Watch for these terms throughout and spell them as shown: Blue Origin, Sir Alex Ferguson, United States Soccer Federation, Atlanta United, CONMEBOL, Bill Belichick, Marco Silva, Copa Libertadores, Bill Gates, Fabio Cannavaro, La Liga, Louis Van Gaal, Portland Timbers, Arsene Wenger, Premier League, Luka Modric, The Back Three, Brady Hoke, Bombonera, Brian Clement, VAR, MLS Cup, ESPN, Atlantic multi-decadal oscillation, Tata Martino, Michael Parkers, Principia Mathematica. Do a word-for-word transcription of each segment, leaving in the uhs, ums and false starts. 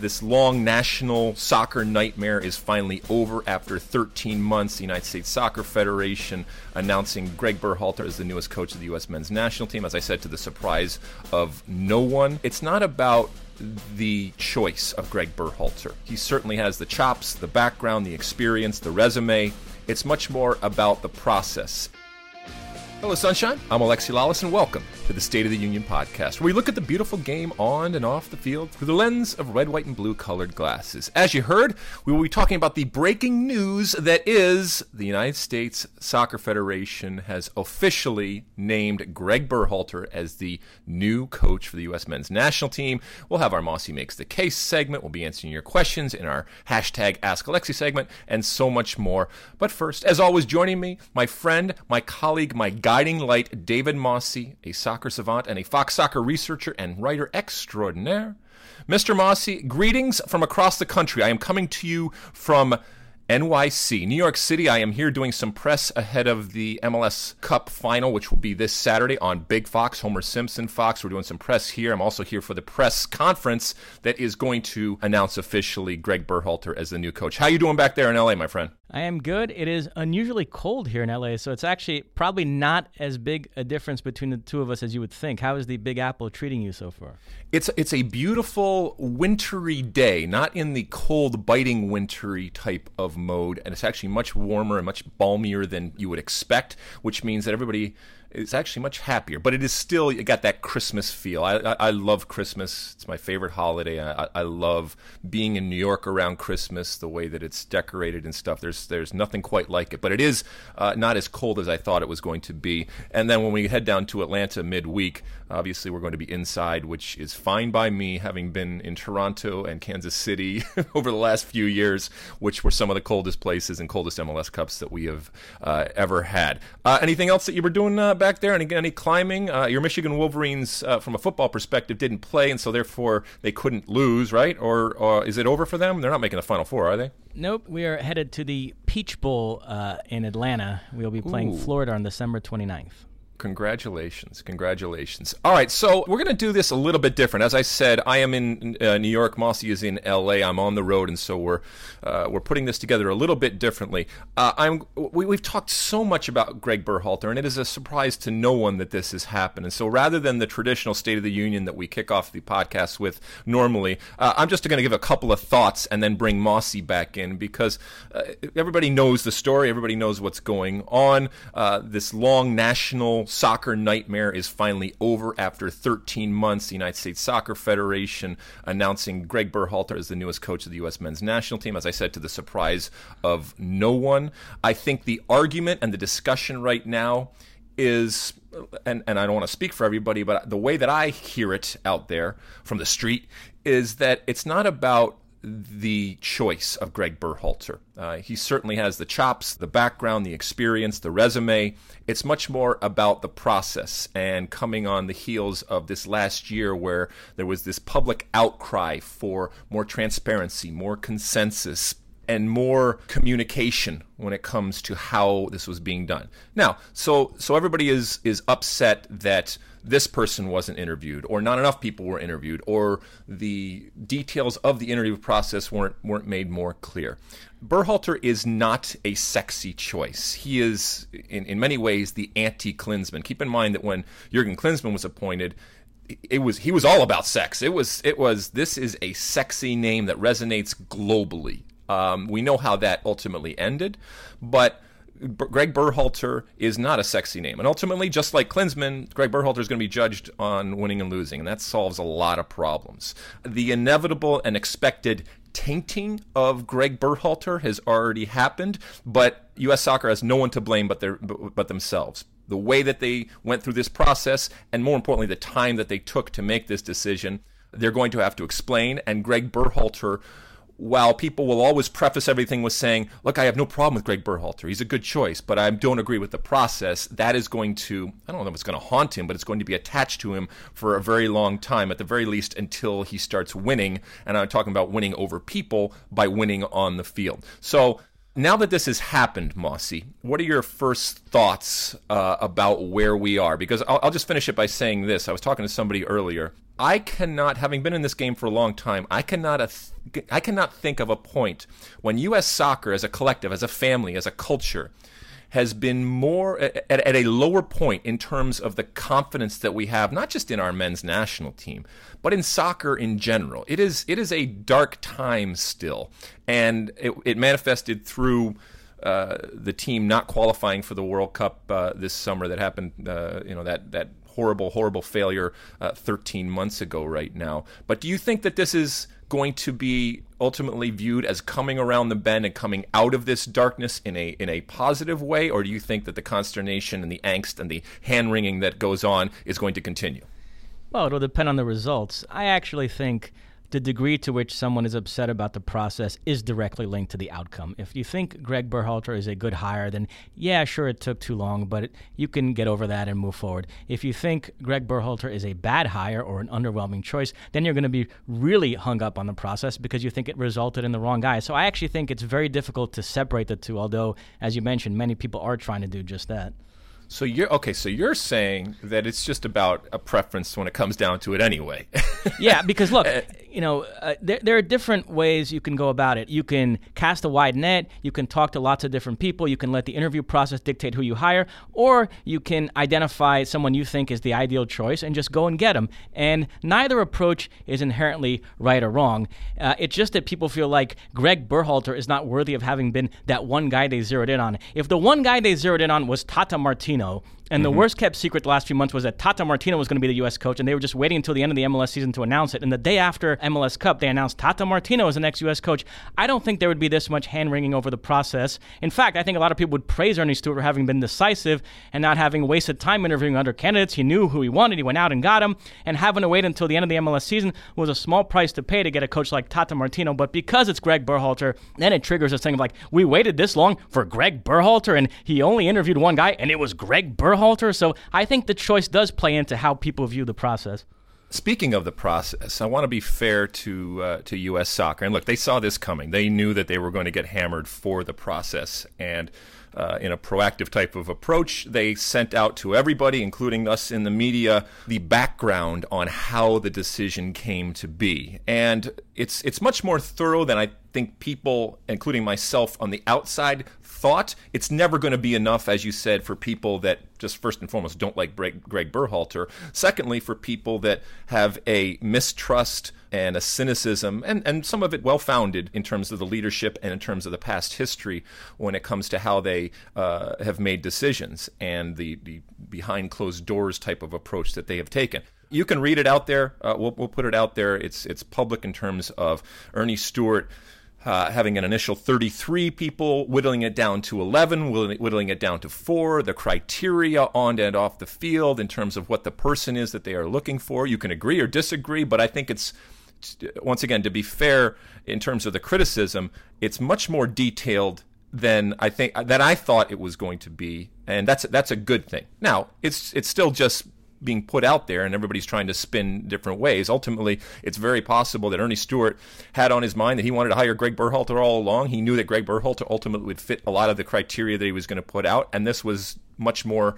this long national soccer nightmare is finally over after thirteen months. The United States Soccer Federation announcing Gregg Berhalter as the newest coach of the U S men's national team, as I said, to the surprise of no one. It's not about the choice of Gregg Berhalter. He certainly has the chops, the background, the experience, the resume. It's much more about the process. Hello, Sunshine. I'm Alexi Lalas, and welcome to the State of the Union podcast, where we look at the beautiful game on and off the field through the lens of red, white, and blue colored glasses. As you heard, we will be talking about the breaking news that is the United States Soccer Federation has officially named Gregg Berhalter as the new coach for the U S men's national team. We'll have our Mossy Makes the Case segment. We'll be answering your questions in our hashtag Ask Alexi segment and so much more. But first, as always, joining me, my friend, my colleague, my guy, guiding light, David Mossy, a soccer savant and a Fox Soccer researcher and writer extraordinaire. Mister Mossy, greetings from across the country. I am coming to you from N Y C, New York City. I am here doing some press ahead of the M L S Cup final, which will be this Saturday on Big Fox, Homer Simpson Fox. We're doing some press here. I'm also here for the press conference that is going to announce officially Gregg Berhalter as the new coach. How you doing back there in L A, my friend? I am good. It is unusually cold here in L A, so it's actually probably not as big a difference between the two of us as you would think. How is the Big Apple treating you so far? It's it's a beautiful wintry day, not in the cold, biting, wintry type of mode, and it's actually much warmer and much balmier than you would expect, which means that everybody is actually much happier. But it is still, you got that Christmas feel. I I, I love Christmas. It's my favorite holiday. I, I love being in New York around Christmas, the way that it's decorated and stuff. There's There's nothing quite like it, but it is uh, not as cold as I thought it was going to be. And then when we head down to Atlanta midweek, obviously we're going to be inside, which is fine by me, having been in Toronto and Kansas City over the last few years, which were some of the coldest places and coldest M L S Cups that we have uh, ever had. Uh, anything else that you were doing uh, back there? And again, any climbing? Uh, your Michigan Wolverines, uh, from a football perspective, didn't play, and so therefore they couldn't lose, right? Or, or is it over for them? They're not making the Final Four, are they? Nope. We are headed to the Peach Bowl uh, in Atlanta. We'll be playing Ooh. Florida on December twenty-ninth. Congratulations. Congratulations. All right, so we're going to do this a little bit different. As I said, I am in uh, New York. Mossy is in L A. I'm on the road, and so we're uh, we're putting this together a little bit differently. Uh, I'm we, We've talked so much about Gregg Berhalter, and it is a surprise to no one that this has happened. And so rather than the traditional State of the Union that we kick off the podcast with normally, uh, I'm just going to give a couple of thoughts and then bring Mossy back in, because uh, everybody knows the story. Everybody knows what's going on. Uh, this long national soccer nightmare is finally over after thirteen months. The United States Soccer Federation announcing Gregg Berhalter as the newest coach of the U S men's national team, as I said, to the surprise of no one. I think the argument and the discussion right now is, and, and I don't want to speak for everybody, but the way that I hear it out there from the street is that it's not about the choice of Gregg Berhalter. Uh, he certainly has the chops, the background, the experience, the resume. It's much more about the process, and coming on the heels of this last year where there was this public outcry for more transparency, more consensus, and more communication when it comes to how this was being done. Now, so so everybody is is upset that this person wasn't interviewed, or not enough people were interviewed, or the details of the interview process weren't weren't made more clear. Berhalter is not a sexy choice. He is, in, in many ways, the anti-Klinsmann. Keep in mind that when Jurgen Klinsmann was appointed, It was he was all about sex. It was it was this is a sexy name that resonates globally. Um, we know how that ultimately ended, but B- Gregg Berhalter is not a sexy name. And ultimately, just like Klinsmann, Gregg Berhalter is going to be judged on winning and losing, and that solves a lot of problems. The inevitable and expected tainting of Gregg Berhalter has already happened, but U S Soccer has no one to blame but their, but themselves. The way that they went through this process, and more importantly, the time that they took to make this decision, they're going to have to explain, and Gregg Berhalter, while people will always preface everything with saying, look, I have no problem with Gregg Berhalter. He's a good choice, but I don't agree with the process. That is going to, I don't know if it's going to haunt him, but it's going to be attached to him for a very long time, at the very least until he starts winning. And I'm talking about winning over people by winning on the field. So Now that this has happened, Mossy, what are your first thoughts uh, about where we are? Because I'll, I'll just finish it by saying this. I was talking to somebody earlier. I cannot, having been in this game for a long time, I cannot, th- I cannot think of a point when U S soccer as a collective, as a family, as a culture, has been more at, at a lower point in terms of the confidence that we have, not just in our men's national team, but in soccer in general. It is it is a dark time still, and it, it manifested through uh, the team not qualifying for the World Cup uh, this summer that happened. Uh, you know that that horrible horrible failure uh, thirteen months ago right now. But do you think that this is going to be ultimately viewed as coming around the bend and coming out of this darkness in a in a positive way, or do you think that the consternation and the angst and the hand-wringing that goes on is going to continue? Well, it'll depend on the results. I actually think the degree to which someone is upset about the process is directly linked to the outcome. If you think Gregg Berhalter is a good hire, then yeah, sure, it took too long, but it, you can get over that and move forward. If you think Gregg Berhalter is a bad hire or an underwhelming choice, then you're going to be really hung up on the process because you think it resulted in the wrong guy. So I actually think it's very difficult to separate the two, although, as you mentioned, many people are trying to do just that. So you're okay. So you're saying that it's just about a preference when it comes down to it, anyway. Yeah, because look, you know, uh, there there are different ways you can go about it. You can cast a wide net. You can talk to lots of different people. You can let the interview process dictate who you hire, or you can identify someone you think is the ideal choice and just go and get them. And neither approach is inherently right or wrong. Uh, it's just that people feel like Gregg Berhalter is not worthy of having been that one guy they zeroed in on. If the one guy they zeroed in on was Tata Martino. And mm-hmm. the worst kept secret the last few months was that Tata Martino was going to be the U S coach, and they were just waiting until the end of the M L S season to announce it. And the day after M L S Cup, they announced Tata Martino as the next U S coach. I don't think there would be this much hand-wringing over the process. In fact, I think a lot of people would praise Ernie Stewart for having been decisive and not having wasted time interviewing other candidates. He knew who he wanted. He went out and got him. And having to wait until the end of the M L S season was a small price to pay to get a coach like Tata Martino. But because it's Gregg Berhalter, then it triggers this thing of like, we waited this long for Gregg Berhalter, and he only interviewed one guy, and it was Gregg Berhalter. So I think the choice does play into how people view the process. Speaking of the process, I want to be fair to uh, to U S soccer. And look, they saw this coming. They knew that they were going to get hammered for the process. And uh, in a proactive type of approach, they sent out to everybody, including us in the media, the background on how the decision came to be. And it's it's much more thorough than I think people, including myself on the outside, thought. It's never going to be enough, as you said, for people that just first and foremost don't like Greg, Gregg Berhalter. Secondly, for people that have a mistrust and a cynicism, and, and some of it well-founded in terms of the leadership and in terms of the past history when it comes to how they uh, have made decisions and the, the behind-closed-doors type of approach that they have taken. You can read it out there. Uh, we'll, we'll put it out there. It's, it's public in terms of Ernie Stewart Uh, having an initial thirty-three people, whittling it down to eleven, whittling it down to four, the criteria on and off the field in terms of what the person is that they are looking for. You can agree or disagree, but I think it's, once again, to be fair in terms of the criticism, it's much more detailed than I think that I thought it was going to be, and that's that's a good thing. Now, it's it's still just being put out there, and everybody's trying to spin different ways. Ultimately, it's very possible that Ernie Stewart had on his mind that he wanted to hire Gregg Berhalter all along. He knew that Gregg Berhalter ultimately would fit a lot of the criteria that he was going to put out, and this was much more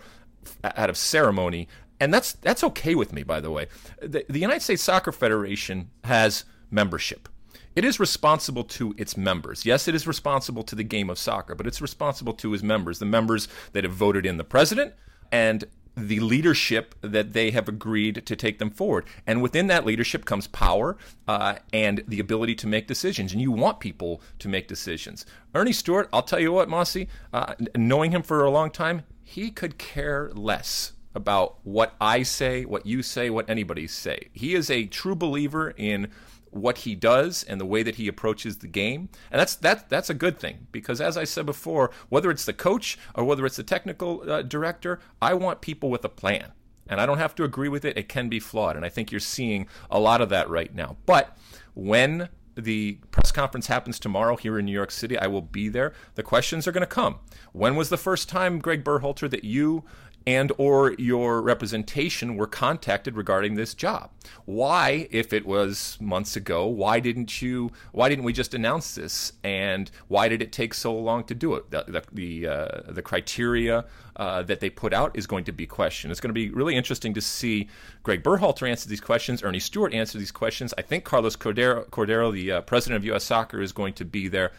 out of ceremony. And that's that's okay with me, by the way. The, the United States Soccer Federation has membership. It is responsible to its members. Yes, it is responsible to the game of soccer, but it's responsible to its members, the members that have voted in the president, and the leadership that they have agreed to take them forward. And within that leadership comes power uh, and the ability to make decisions. And you want people to make decisions. Ernie Stewart, I'll tell you what, Mossy, uh, knowing him for a long time, he could care less about what I say, what you say, what anybody say. He is a true believer in what he does and the way that he approaches the game. And that's that, that's a good thing because, as I said before, whether it's the coach or whether it's the technical uh, director, I want people with a plan. And I don't have to agree with it. It can be flawed. And I think you're seeing a lot of that right now. But when the press conference happens tomorrow here in New York City, I will be there. The questions are going to come. When was the first time, Gregg Berhalter, that you and or your representation were contacted regarding this job. Why, if it was months ago, why didn't you? Why didn't we just announce this? And why did it take so long to do it? The the the, uh, the criteria uh, that they put out is going to be questioned. It's going to be really interesting to see Gregg Berhalter answer these questions. Ernie Stewart answer these questions. I think Carlos Cordero, Cordero the uh, president of U S Soccer, is going to be there.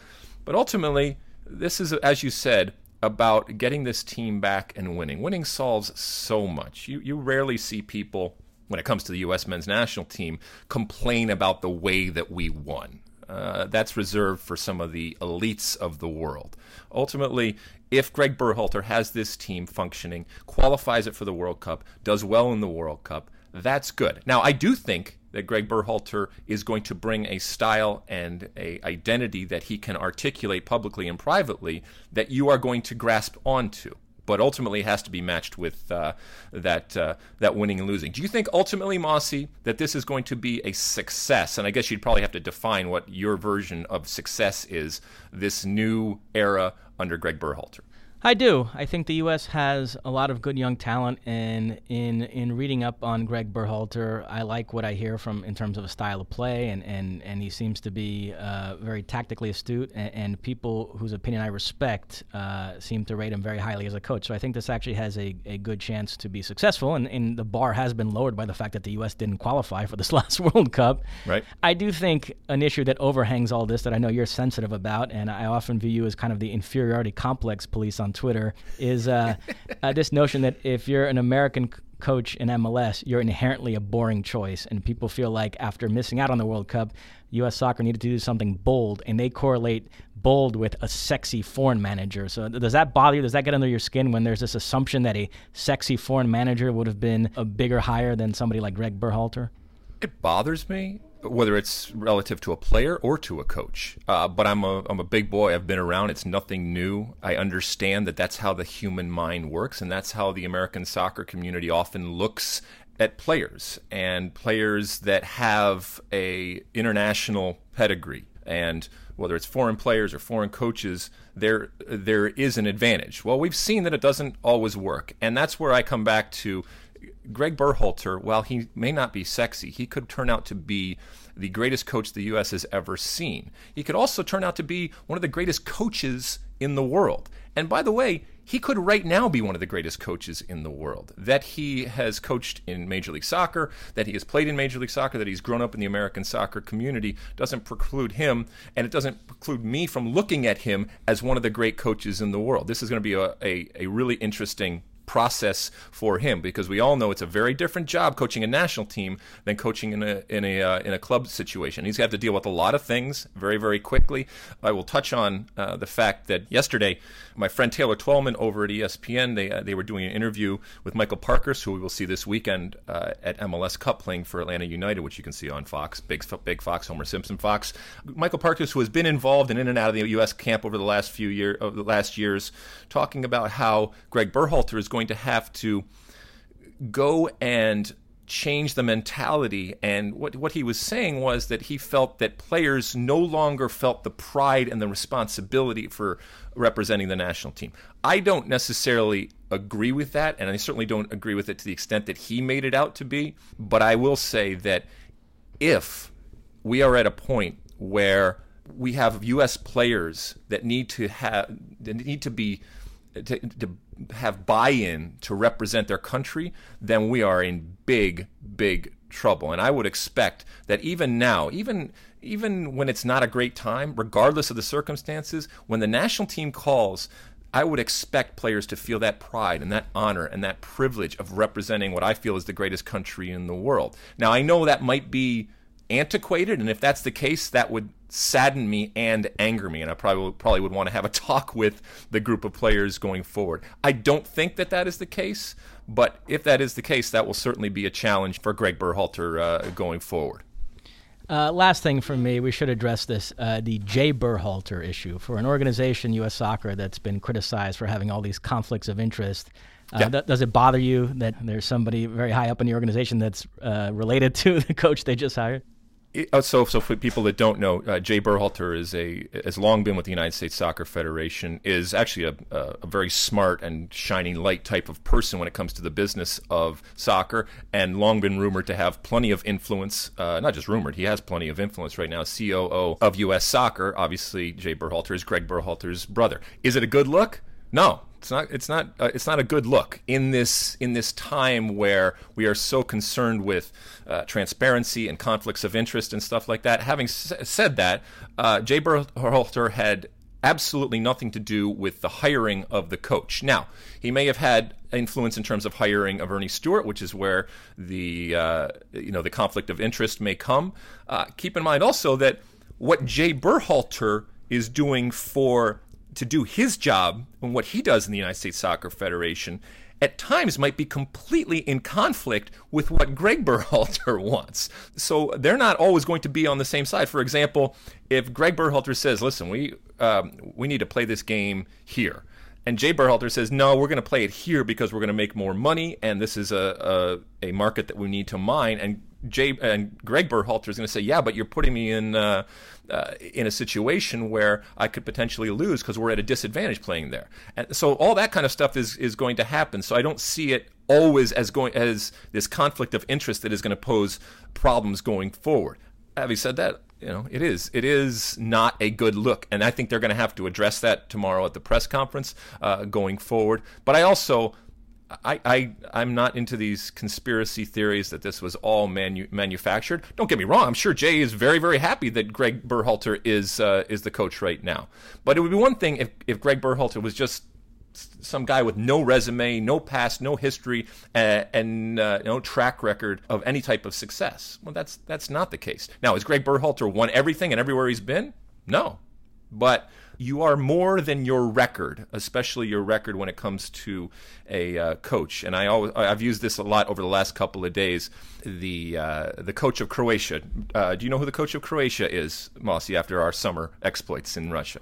But ultimately, this is, as you said, about getting this team back and winning. Winning solves so much. You you rarely see people, when it comes to the U S men's national team, complain about the way that we won. Uh, that's reserved for some of the elites of the world. Ultimately, if Gregg Berhalter has this team functioning, qualifies it for the World Cup, does well in the World Cup, that's good. Now, I do think that Gregg Berhalter is going to bring a style and a identity that he can articulate publicly and privately that you are going to grasp onto, but ultimately has to be matched with uh, that uh, that winning and losing. Do you think ultimately, Mossy, that this is going to be a success? And I guess you'd probably have to define what your version of success is, this new era under Gregg Berhalter. I do. I think the U S has a lot of good young talent, and in in reading up on Gregg Berhalter, I like what I hear from in terms of a style of play, and, and, and he seems to be uh, very tactically astute, and, and people whose opinion I respect uh, seem to rate him very highly as a coach. So I think this actually has a, a good chance to be successful, and, and the bar has been lowered by the fact that the U S didn't qualify for this last World Cup. Right. I do think an issue that overhangs all this that I know you're sensitive about, and I often view you as kind of the inferiority complex police on Twitter, is uh, uh, this notion that if you're an American c- coach in M L S, you're inherently a boring choice, and people feel like after missing out on the World Cup, U S Soccer needed to do something bold, and they correlate bold with a sexy foreign manager. So does that bother you? Does that get under your skin when there's this assumption that a sexy foreign manager would have been a bigger hire than somebody like Gregg Berhalter? It bothers me, whether it's relative to a player or to a coach. Uh, but I'm a I'm a big boy. I've been around. It's nothing new. I understand that that's how the human mind works, and that's how the American soccer community often looks at players, and players that have a international pedigree. And whether it's foreign players or foreign coaches, there there is an advantage. Well, we've seen that it doesn't always work, and that's where I come back to Gregg Berhalter. While he may not be sexy, he could turn out to be the greatest coach the U S has ever seen. He could also turn out to be one of the greatest coaches in the world. And by the way, he could right now be one of the greatest coaches in the world. That he has coached in Major League Soccer, that he has played in Major League Soccer, that he's grown up in the American soccer community doesn't preclude him, and it doesn't preclude me from looking at him as one of the great coaches in the world. This is going to be a, a, a really interesting process for him, because we all know it's a very different job coaching a national team than coaching in a in a uh, in a club situation. He's got to deal with a lot of things very, very quickly. I will touch on uh, the fact that yesterday my friend Taylor Twellman over at E S P N, they uh, they were doing an interview with Michael Parkers, who we will see this weekend uh, at M L S Cup playing for Atlanta United, which you can see on Fox, big big Fox, Homer Simpson Fox. Michael Parkers, who has been involved in in and out of the U S camp over the last few year of the last years, talking about how Gregg Berhalter is going to have to go and change the mentality. And what, what he was saying was that he felt that players no longer felt the pride and the responsibility for representing the national team. I don't necessarily agree with that, and I certainly don't agree with it to the extent that he made it out to be. But I will say that if we are at a point where we have U S players that need to have, that need to be To, to have buy-in to represent their country, then we are in big, big trouble. And I would expect that even now, even even when it's not a great time, regardless of the circumstances, when the national team calls, I would expect players to feel that pride and that honor and that privilege of representing what I feel is the greatest country in the world. Now, I know that might be antiquated, and if that's the case, that would sadden me and anger me, and I probably probably would want to have a talk with the group of players going forward. I don't think that that is the case, but if that is the case, that will certainly be a challenge for Gregg Berhalter uh, going forward. Uh, last thing from me, we should address this, uh, the Jay Berhalter issue. For an organization, U S Soccer, that's been criticized for having all these conflicts of interest, Uh, yeah. th- does it bother you that there's somebody very high up in the organization that's uh, related to the coach they just hired? So, so for people that don't know, uh, Jay Berhalter is a has long been with the United States Soccer Federation. Is actually a, a a very smart and shining light type of person when it comes to the business of soccer, and long been rumored to have plenty of influence. Uh, not just rumored, he has plenty of influence right now. C O O of U S Soccer, obviously, Jay Berhalter is Gregg Berhalter's brother. Is it a good look? No. It's not. It's not. Uh, it's not a good look in this in this time where we are so concerned with uh, transparency and conflicts of interest and stuff like that. Having s- said that, uh, Jay Berhalter had absolutely nothing to do with the hiring of the coach. Now, he may have had influence in terms of hiring of Ernie Stewart, which is where the uh, you know the conflict of interest may come. Uh, keep in mind also that what Jay Berhalter is doing for. To do his job and what he does in the United States Soccer Federation at times might be completely in conflict with what Gregg Berhalter wants. So they're not always going to be on the same side. For example, if Gregg Berhalter says, listen, we um, we need to play this game here. And Jay Berhalter says, no, we're going to play it here because we're going to make more money. And this is a, a, a market that we need to mine. And Jay and Gregg Berhalter is going to say, yeah, but you're putting me in uh, uh, in a situation where I could potentially lose because we're at a disadvantage playing there. And so all that kind of stuff is is going to happen. So I don't see it always as going as this conflict of interest that is going to pose problems going forward. Having said that, you know, it is it is not a good look, and I think they're going to have to address that tomorrow at the press conference uh, going forward. But I also. I, I, I'm not into these conspiracy theories that this was all manu- manufactured. Don't get me wrong. I'm sure Jay is very, very happy that Gregg Berhalter is uh, is the coach right now. But it would be one thing if, if Gregg Berhalter was just some guy with no resume, no past, no history, uh, and uh, no track record of any type of success. Well, that's that's not the case. Now, has Gregg Berhalter won everything and everywhere he's been? No. But you are more than your record, especially your record when it comes to a uh, coach. And I always, I've used this a lot over the last couple of days. The uh, the coach of Croatia. Uh, do you know who the coach of Croatia is, Mossy, after our summer exploits in Russia?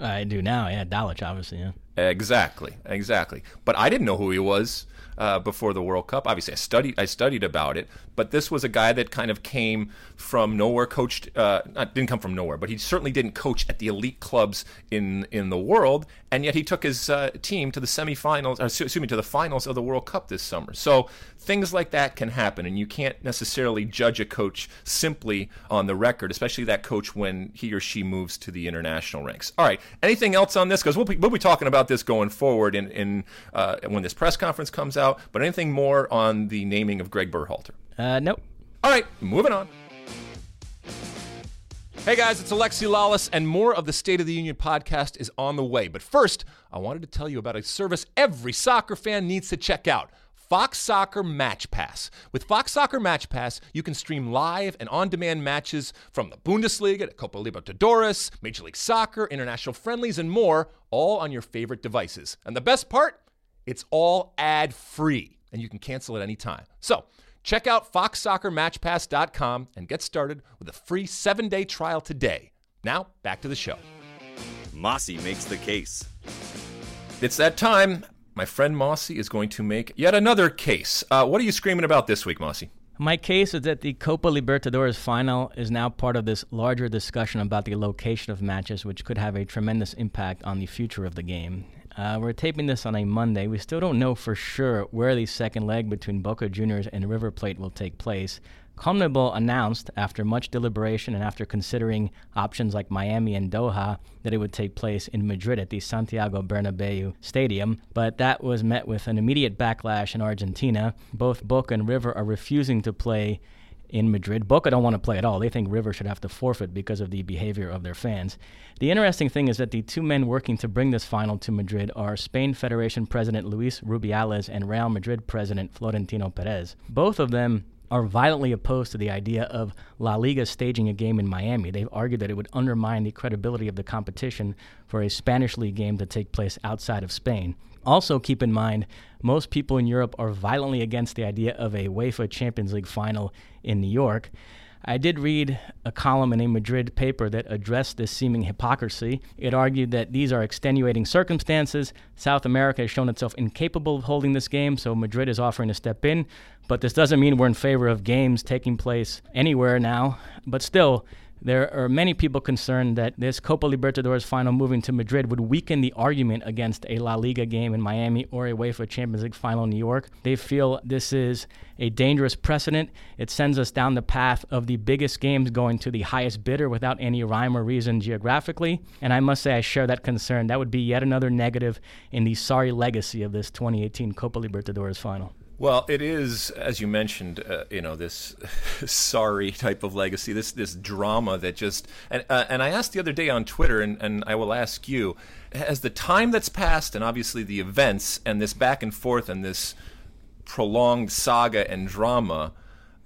I do now, yeah. Dalic, obviously, yeah. Exactly, exactly. But I didn't know who he was uh, before the World Cup. Obviously, I studied I studied about it, but this was a guy that kind of came from nowhere, coached, uh, not didn't come from nowhere, but he certainly didn't coach at the elite clubs in, in the world, and yet he took his uh, team to the semifinals, or, excuse me, to the finals of the World Cup this summer. So things like that can happen, and you can't necessarily judge a coach simply on the record, especially that coach when he or she moves to the international ranks. All right, anything else on this? Because we'll be, we'll be talking about this going forward in, in uh, when this press conference comes out, but anything more on the naming of Gregg Berhalter? Uh, nope. All right, moving on. Hey guys, it's Alexi Lalas, and more of the State of the Union podcast is on the way. But first, I wanted to tell you about a service every soccer fan needs to check out. Fox Soccer Match Pass. With Fox Soccer Match Pass, you can stream live and on-demand matches from the Bundesliga to Copa Libertadores, Major League Soccer, international friendlies, and more, all on your favorite devices. And the best part? It's all ad-free, and you can cancel at any time. So, check out fox soccer match pass dot com and get started with a free seven-day trial today. Now, back to the show. Mossy makes the case. It's that time. My friend Mossy is going to make yet another case. Uh, what are you screaming about this week, Mossy? My case is that the Copa Libertadores final is now part of this larger discussion about the location of matches, which could have a tremendous impact on the future of the game. Uh, we're taping this on a Monday. We still don't know for sure where the second leg between Boca Juniors and River Plate will take place. CONMEBOL announced, after much deliberation and after considering options like Miami and Doha, that it would take place in Madrid at the Santiago Bernabeu Stadium, but that was met with an immediate backlash in Argentina. Both Boca and River are refusing to play in Madrid. Boca don't want to play at all. They think River should have to forfeit because of the behavior of their fans. The interesting thing is that the two men working to bring this final to Madrid are Spain Federation President Luis Rubiales and Real Madrid President Florentino Perez. Both of them are violently opposed to the idea of La Liga staging a game in Miami. They've argued that it would undermine the credibility of the competition for a Spanish league game to take place outside of Spain. Also keep in mind, most people in Europe are violently against the idea of a UEFA Champions League final in New York. I did read a column in a Madrid paper that addressed this seeming hypocrisy. It argued that these are extenuating circumstances. South America has shown itself incapable of holding this game, so Madrid is offering to step in. But this doesn't mean we're in favor of games taking place anywhere now. But still, there are many people concerned that this Copa Libertadores final moving to Madrid would weaken the argument against a La Liga game in Miami or a UEFA Champions League final in New York. They feel this is a dangerous precedent. It sends us down the path of the biggest games going to the highest bidder without any rhyme or reason geographically. And I must say I share that concern. That would be yet another negative in the sorry legacy of this twenty eighteen Copa Libertadores final. Well, it is, as you mentioned, uh, you know, this sorry type of legacy, this this drama that just, and, uh, and I asked the other day on Twitter, and, and I will ask you, has the time that's passed and obviously the events and this back and forth and this prolonged saga and drama,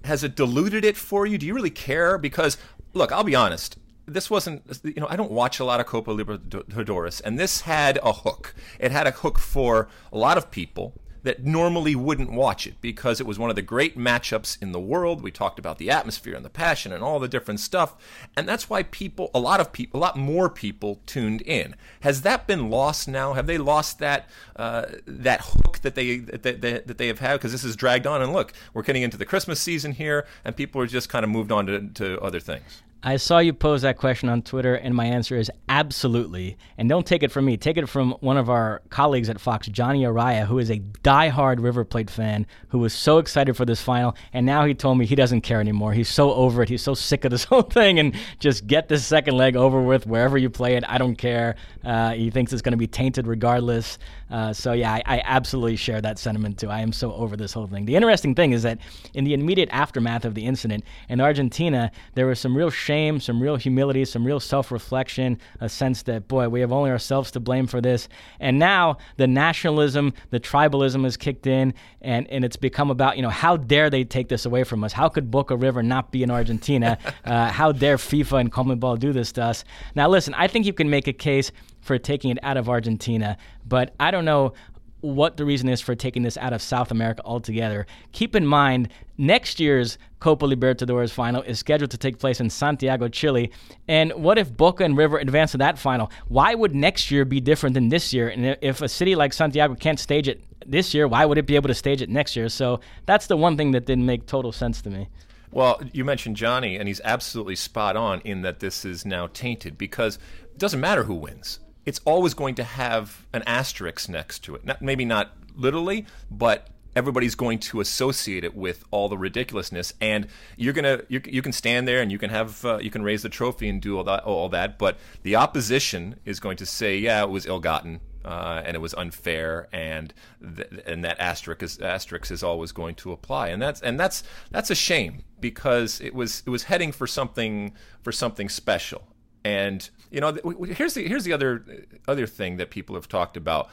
has it diluted it for you? Do you really care? Because, look, I'll be honest. This wasn't, you know, I don't watch a lot of Copa Libertadores, and this had a hook. It had a hook for a lot of people that normally wouldn't watch it because it was one of the great matchups in the world. We talked about the atmosphere and the passion and all the different stuff. And that's why people, a lot of people, a lot more people tuned in. Has that been lost now? Have they lost that uh, that hook that they that they, that they have had? Because this is dragged on. And look, we're getting into the Christmas season here, and people are just kind of moved on to, to other things. I saw you pose that question on Twitter, and my answer is absolutely. And don't take it from me. Take it from one of our colleagues at Fox, Johnny Araya, who is a diehard River Plate fan, who was so excited for this final, and now he told me he doesn't care anymore. He's so over it. He's so sick of this whole thing, and just get this second leg over with wherever you play it. I don't care. Uh, he thinks it's going to be tainted regardless. Uh, so, yeah, I, I absolutely share that sentiment, too. I am so over this whole thing. The interesting thing is that in the immediate aftermath of the incident in Argentina, there was some real shame, some real humility, some real self-reflection, a sense that, boy, we have only ourselves to blame for this. And now the nationalism, the tribalism has kicked in, and, and it's become about, you know, how dare they take this away from us? How could Boca River not be in Argentina? uh, how dare FIFA and CONMEBOL do this to us? Now, listen, I think you can make a case for taking it out of Argentina, but I don't know what the reason is for taking this out of South America altogether. Keep in mind, next year's Copa Libertadores final is scheduled to take place in Santiago, Chile. And what if Boca and River advance to that final? Why would next year be different than this year? And if a city like Santiago can't stage it this year, why would it be able to stage it next year? So that's the one thing that didn't make total sense to me. Well, you mentioned Johnny, and he's absolutely spot on in that this is now tainted because it doesn't matter who wins. It's always going to have an asterisk next to it. Not, maybe not literally, but everybody's going to associate it with all the ridiculousness. And you're gonna, you, you can stand there and you can have, uh, you can raise the trophy and do all that, all that. But the opposition is going to say, yeah, it was ill-gotten uh, and it was unfair, and th- and that asterisk is asterisk is always going to apply. And that's and that's that's a shame because it was it was heading for something for something special. And you know, here's the here's the other other thing that people have talked about: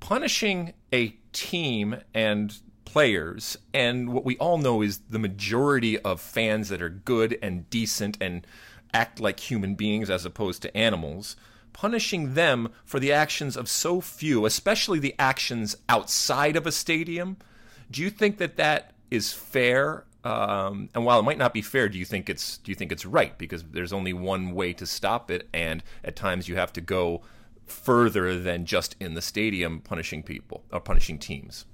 punishing a team and players, and what we all know is the majority of fans that are good and decent and act like human beings as opposed to animals. Punishing them for the actions of so few, especially the actions outside of a stadium. Do you think that that is fair? Um, and while it might not be fair, do you think it's do you think it's right? Because there's only one way to stop it, and at times you have to go further than just in the stadium punishing people or punishing teams.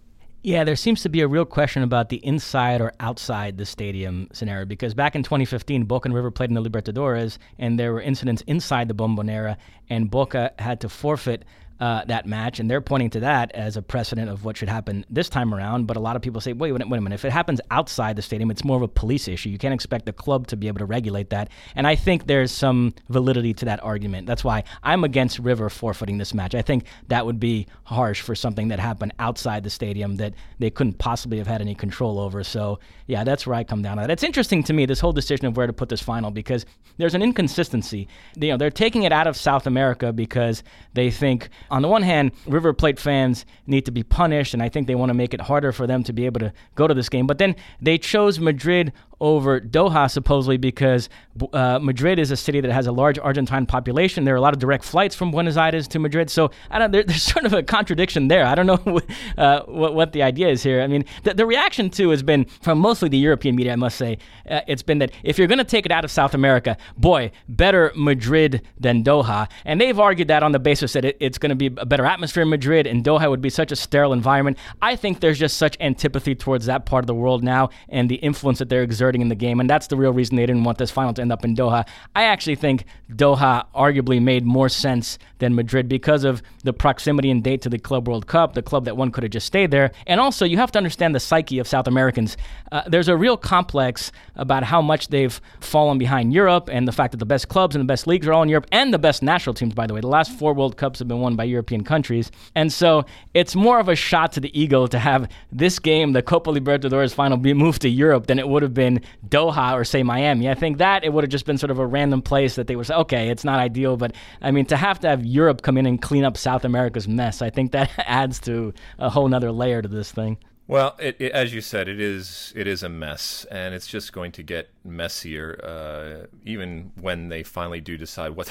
Yeah, there seems to be a real question about the inside or outside the stadium scenario, because back in twenty fifteen, Boca and River played in the Libertadores, and there were incidents inside the Bombonera, and Boca had to forfeit Uh, that match, and they're pointing to that as a precedent of what should happen this time around. But a lot of people say, wait, wait a minute, if it happens outside the stadium, it's more of a police issue. You can't expect the club to be able to regulate that. And I think there's some validity to that argument. That's why I'm against River forfeiting this match. I think that would be harsh for something that happened outside the stadium that they couldn't possibly have had any control over. So, yeah, that's where I come down on it. It's interesting to me, this whole decision of where to put this final, because there's an inconsistency. You know, they're taking it out of South America because they think, on the one hand, River Plate fans need to be punished, and I think they want to make it harder for them to be able to go to this game. But then they chose Madrid over Doha, supposedly because uh, Madrid is a city that has a large Argentine population. There are a lot of direct flights from Buenos Aires to Madrid. So I don't, there, there's sort of a contradiction there. I don't know uh, what, what the idea is here. I mean, the, the reaction, too, has been from mostly the European media, I must say. Uh, it's been that if you're going to take it out of South America, boy, better Madrid than Doha. And they've argued that on the basis that it, it's going to be a better atmosphere in Madrid, and Doha would be such a sterile environment. I think there's just such antipathy towards that part of the world now and the influence that they're exerting in the game, and that's the real reason they didn't want this final to end up in Doha. I actually think Doha arguably made more sense than Madrid because of the proximity and date to the Club World Cup, the club that one could have just stayed there. And also, you have to understand the psyche of South Americans. Uh, there's a real complex about how much they've fallen behind Europe and the fact that the best clubs and the best leagues are all in Europe, and the best national teams, by the way. The last four World Cups have been won by European countries. And so it's more of a shot to the ego to have this game, the Copa Libertadores final, be moved to Europe than it would have been Doha or, say, Miami. I think that it would have just been sort of a random place that they would say, okay, it's not ideal, but I mean, to have to have Europe come in and clean up South America's mess, I think that adds to a whole nother layer to this thing. Well, it, it, as you said, it is it is a mess, and it's just going to get messier, uh, even when they finally do decide what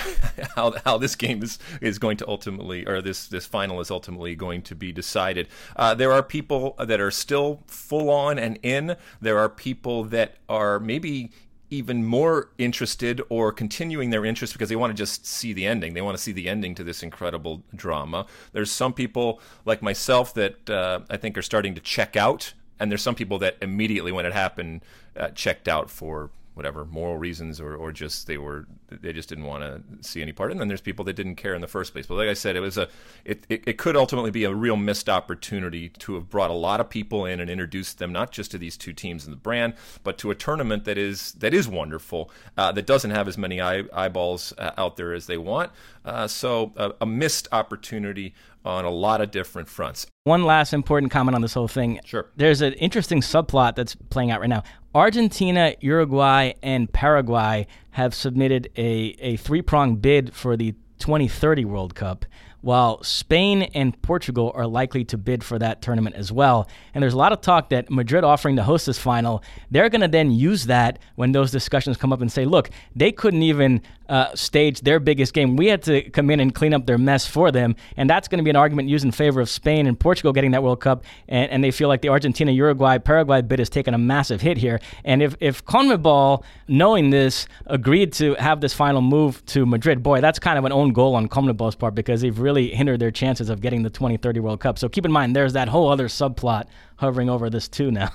how how this game is, is going to ultimately, or this, this final is ultimately going to be decided. Uh, there are people that are still full on and in. There are people that are maybe even more interested or continuing their interest because they want to just see the ending. They want to see the ending to this incredible drama. There's some people like myself that uh, I think are starting to check out, and there's some people that immediately when it happened uh, checked out for whatever moral reasons or, or just they were they just didn't want to see any part. And then there's people that didn't care in the first place. But like I said, it was a it, it, it could ultimately be a real missed opportunity to have brought a lot of people in and introduced them not just to these two teams and the brand, but to a tournament that is that is wonderful, uh, that doesn't have as many eye, eyeballs uh, out there as they want. Uh, so a, a missed opportunity on a lot of different fronts. One last important comment on this whole thing. Sure. There's an interesting subplot that's playing out right now. Argentina, Uruguay, and Paraguay have submitted a, a three-pronged bid for the twenty thirty World Cup, while Spain and Portugal are likely to bid for that tournament as well. And there's a lot of talk that Madrid offering to host this final, they're going to then use that when those discussions come up and say, look, they couldn't even uh, stage their biggest game. We had to come in and clean up their mess for them. And that's going to be an argument used in favor of Spain and Portugal getting that World Cup. And, and they feel like the Argentina, Uruguay, Paraguay bid has taken a massive hit here. And if, if CONMEBOL, knowing this, agreed to have this final move to Madrid, boy, that's kind of an own goal on CONMEBOL's part because they've really really hindered their chances of getting the twenty thirty World Cup. So keep in mind, there's that whole other subplot hovering over this too now.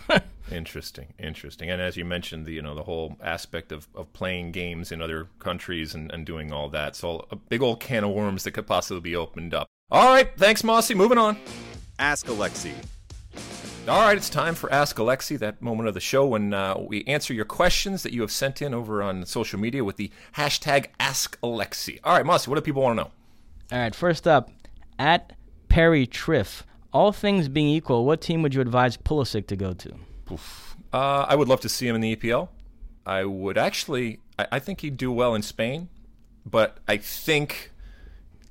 Interesting, interesting. And as you mentioned, the, you know, the whole aspect of, of playing games in other countries and, and doing all that. So a big old can of worms that could possibly be opened up. All right, thanks, Mossy. Moving on. Ask Alexi. All right, it's time for Ask Alexi, that moment of the show when uh, we answer your questions that you have sent in over on social media with the hashtag Ask Alexi. All right, Mossy, what do people want to know? All right, first up, at Perry Triff, all things being equal, what team would you advise Pulisic to go to? Uh, I would love to see him in the E P L. I would actually, I, I think he'd do well in Spain, but I think,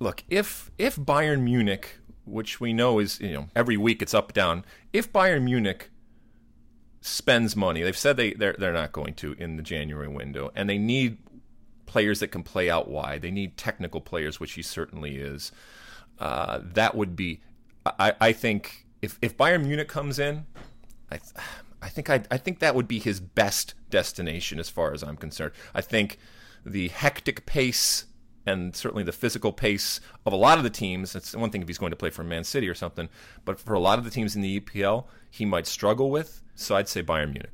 look, if if Bayern Munich, which we know is, you know, every week it's up, down, if Bayern Munich spends money, they've said they, they're, they're not going to in the January window, and they need players that can play out wide. They need technical players, which he certainly is. Uh, that would be, I, I think, if, if Bayern Munich comes in, I, I think I, I think that would be his best destination as far as I'm concerned. I think the hectic pace and certainly the physical pace of a lot of the teams, it's one thing if he's going to play for Man City or something, but for a lot of the teams in the E P L, he might struggle with. So I'd say Bayern Munich.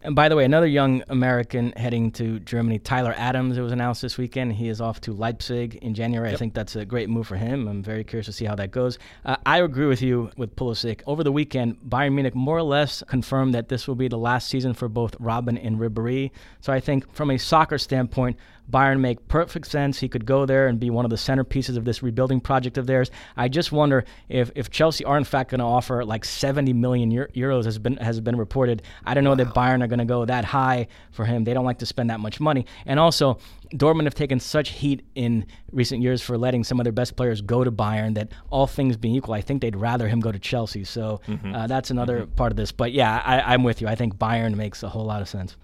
And by the way, another young American heading to Germany, Tyler Adams, it was announced this weekend. He is off to Leipzig in January. Yep. I think that's a great move for him. I'm very curious to see how that goes. Uh, I agree with you with Pulisic. Over the weekend, Bayern Munich more or less confirmed that this will be the last season for both Robben and Ribéry. So I think from a soccer standpoint, Bayern make perfect sense. He could go there and be one of the centerpieces of this rebuilding project of theirs. I just wonder if, if Chelsea are in fact going to offer like seventy million euros has been has been reported. I don't know wow. that Bayern are going to go that high for him. They don't like to spend that much money. And also, Dortmund have taken such heat in recent years for letting some of their best players go to Bayern that all things being equal, I think they'd rather him go to Chelsea. So mm-hmm. uh, that's another mm-hmm. part of this. But yeah, I, I'm with you. I think Bayern makes a whole lot of sense.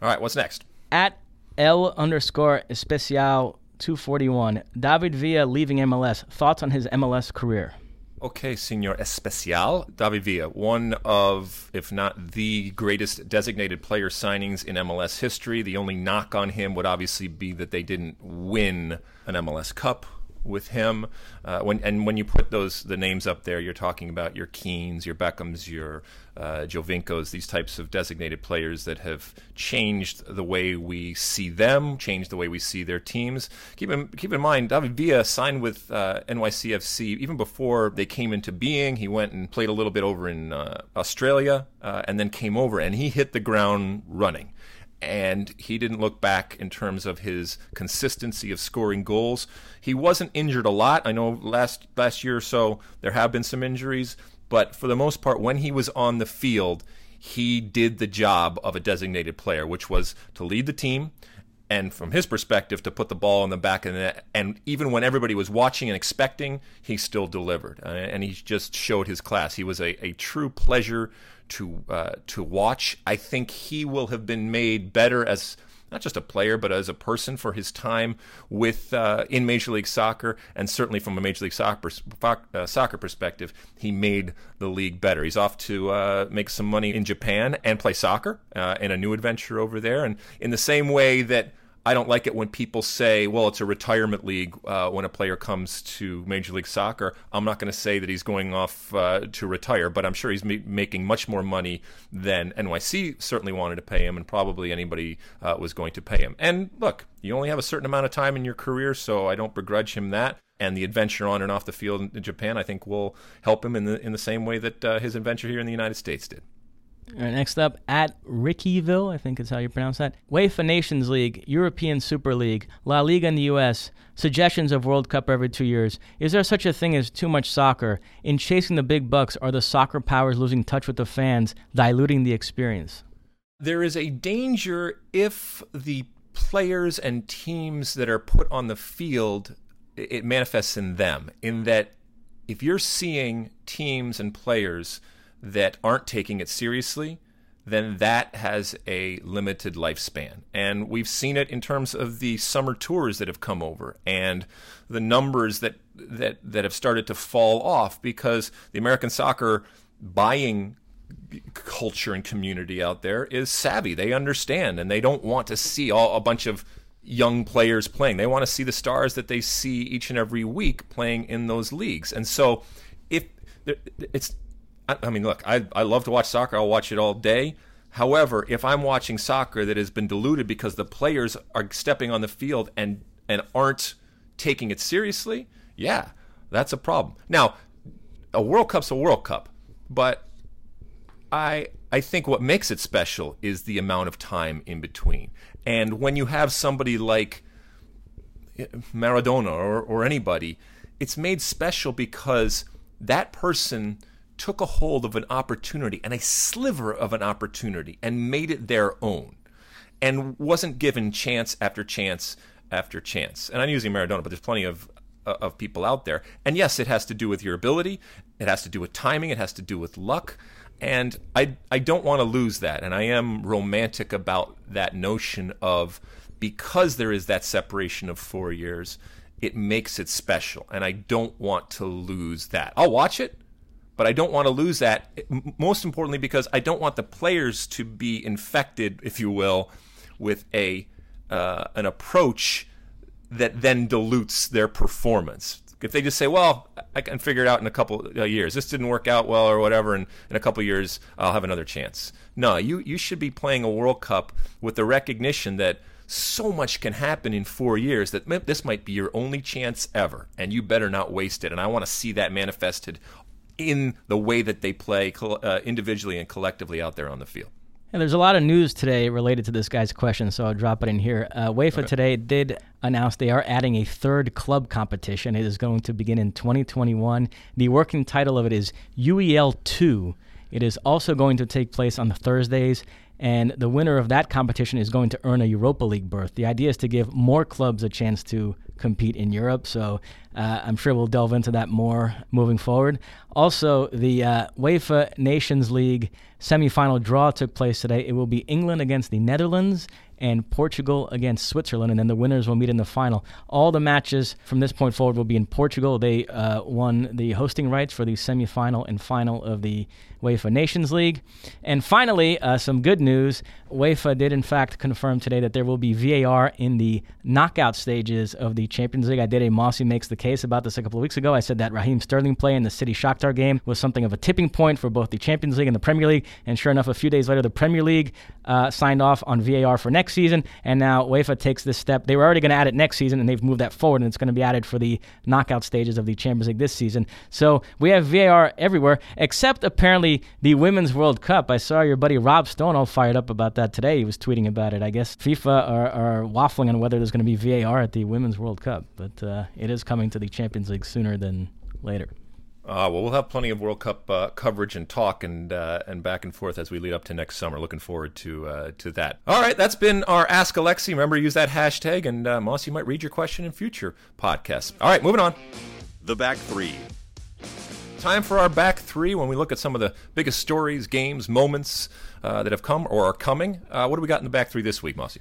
All right, what's next? At L underscore Especial two forty-one, David Villa leaving M L S. Thoughts on his M L S career? Okay, Senor Especial. David Villa, one of, if not the greatest designated player signings in M L S history. The only knock on him would obviously be that they didn't win an M L S Cup with him. Uh, when and when you put those the names up there, you're talking about your Keanes, your Beckhams, your uh, Jovinkos, these types of designated players that have changed the way we see them, changed the way we see their teams. Keep in, keep in mind, David Villa signed with uh, N Y C F C even before they came into being. He went and played a little bit over in uh, Australia uh, and then came over, and he hit the ground running. And he didn't look back in terms of his consistency of scoring goals. He wasn't injured a lot. I know last last year or so there have been some injuries, but for the most part, when he was on the field, he did the job of a designated player, which was to lead the team and, from his perspective, to put the ball in the back of the net. And even when everybody was watching and expecting, he still delivered. And he just showed his class. He was a, a true pleasure to uh, to watch. I think he will have been made better as not just a player, but as a person for his time with uh, in Major League Soccer, and certainly from a Major League Soccer, uh, soccer perspective, he made the league better. He's off to uh, make some money in Japan and play soccer uh, in a new adventure over there. And in the same way that I don't like it when people say, well, it's a retirement league uh, when a player comes to Major League Soccer. I'm not going to say that he's going off uh, to retire, but I'm sure he's ma- making much more money than N Y C certainly wanted to pay him, and probably anybody uh, was going to pay him. And look, you only have a certain amount of time in your career, so I don't begrudge him that. And the adventure on and off the field in Japan, I think, will help him in the in the same way that uh, his adventure here in the United States did. All right, next up, at Rickyville, I think is how you pronounce that. UEFA Nations League, European Super League, La Liga in the U S, suggestions of World Cup every two years. Is there such a thing as too much soccer? In chasing the big bucks, are the soccer powers losing touch with the fans, diluting the experience? There is a danger if the players and teams that are put on the field, it manifests in them, in that if you're seeing teams and players that aren't taking it seriously, then that has a limited lifespan. And we've seen it in terms of the summer tours that have come over and the numbers that that, that have started to fall off because the American soccer buying culture and community out there is savvy. They understand, and they don't want to see all, a bunch of young players playing. They want to see the stars that they see each and every week playing in those leagues. And so if it's I mean, look, I I love to watch soccer. I'll watch it all day. However, if I'm watching soccer that has been diluted because the players are stepping on the field and, and aren't taking it seriously, yeah, that's a problem. Now, a World Cup's a World Cup, but I I think what makes it special is the amount of time in between. And when you have somebody like Maradona or, or anybody, it's made special because that person took a hold of an opportunity and a sliver of an opportunity and made it their own and wasn't given chance after chance after chance. And I'm using Maradona, but there's plenty of uh, of people out there. And yes, it has to do with your ability. It has to do with timing. It has to do with luck. And I, I don't want to lose that. And I am romantic about that notion of, because there is that separation of four years, it makes it special. And I don't want to lose that. I'll watch it, but I don't want to lose that, most importantly because I don't want the players to be infected, if you will, with a uh, an approach that then dilutes their performance. If they just say, well, I can figure it out in a couple of years. This didn't work out well or whatever, and in a couple of years I'll have another chance. No, you, you should be playing a World Cup with the recognition that so much can happen in four years that this might be your only chance ever, and you better not waste it. And I want to see that manifested in the way that they play uh, individually and collectively out there on the field. And there's a lot of news today related to this guy's question, so I'll drop it in here. Uh, UEFA okay. today did announce they are adding a third club competition. It is going to begin in twenty twenty-one. The working title of it is U E L two. It is also going to take place on the Thursdays, and the winner of that competition is going to earn a Europa League berth. The idea is to give more clubs a chance to compete in Europe, so uh, I'm sure we'll delve into that more moving forward. Also, the uh, UEFA Nations League semifinal draw took place today. It will be England against the Netherlands and Portugal against Switzerland, and then the winners will meet in the final. All the matches from this point forward will be in Portugal. They uh, won the hosting rights for the semifinal and final of the UEFA Nations League. And finally, uh, some good news. UEFA did, in fact, confirm today that there will be V A R in the knockout stages of the Champions League. I did a Mossy Makes the Case about this a couple of weeks ago. I said that Raheem Sterling play in the City Shakhtar game was something of a tipping point for both the Champions League and the Premier League. And sure enough, a few days later, the Premier League uh, signed off on V A R for next season. And now UEFA takes this step. They were already going to add it next season, and they've moved that forward, and it's going to be added for the knockout stages of the Champions League this season. So we have V A R everywhere, except apparently the Women's World Cup. I saw your buddy Rob Stone all fired up about that today. He was tweeting about it. I guess FIFA are, are waffling on whether there's going to be V A R at the Women's World Cup, but uh, it is coming to the Champions League sooner than later. Uh, well, we'll have plenty of World Cup uh, coverage and talk and uh, and back and forth as we lead up to next summer. Looking forward to uh, to that. All right, that's been our Ask Alexi. Remember, use that hashtag, and uh, Mossy might read your question in future podcasts. All right, moving on. The Back Three. Time for our Back Three when we look at some of the biggest stories, games, moments uh, that have come or are coming. Uh, what do we got in the Back Three this week, Mossy?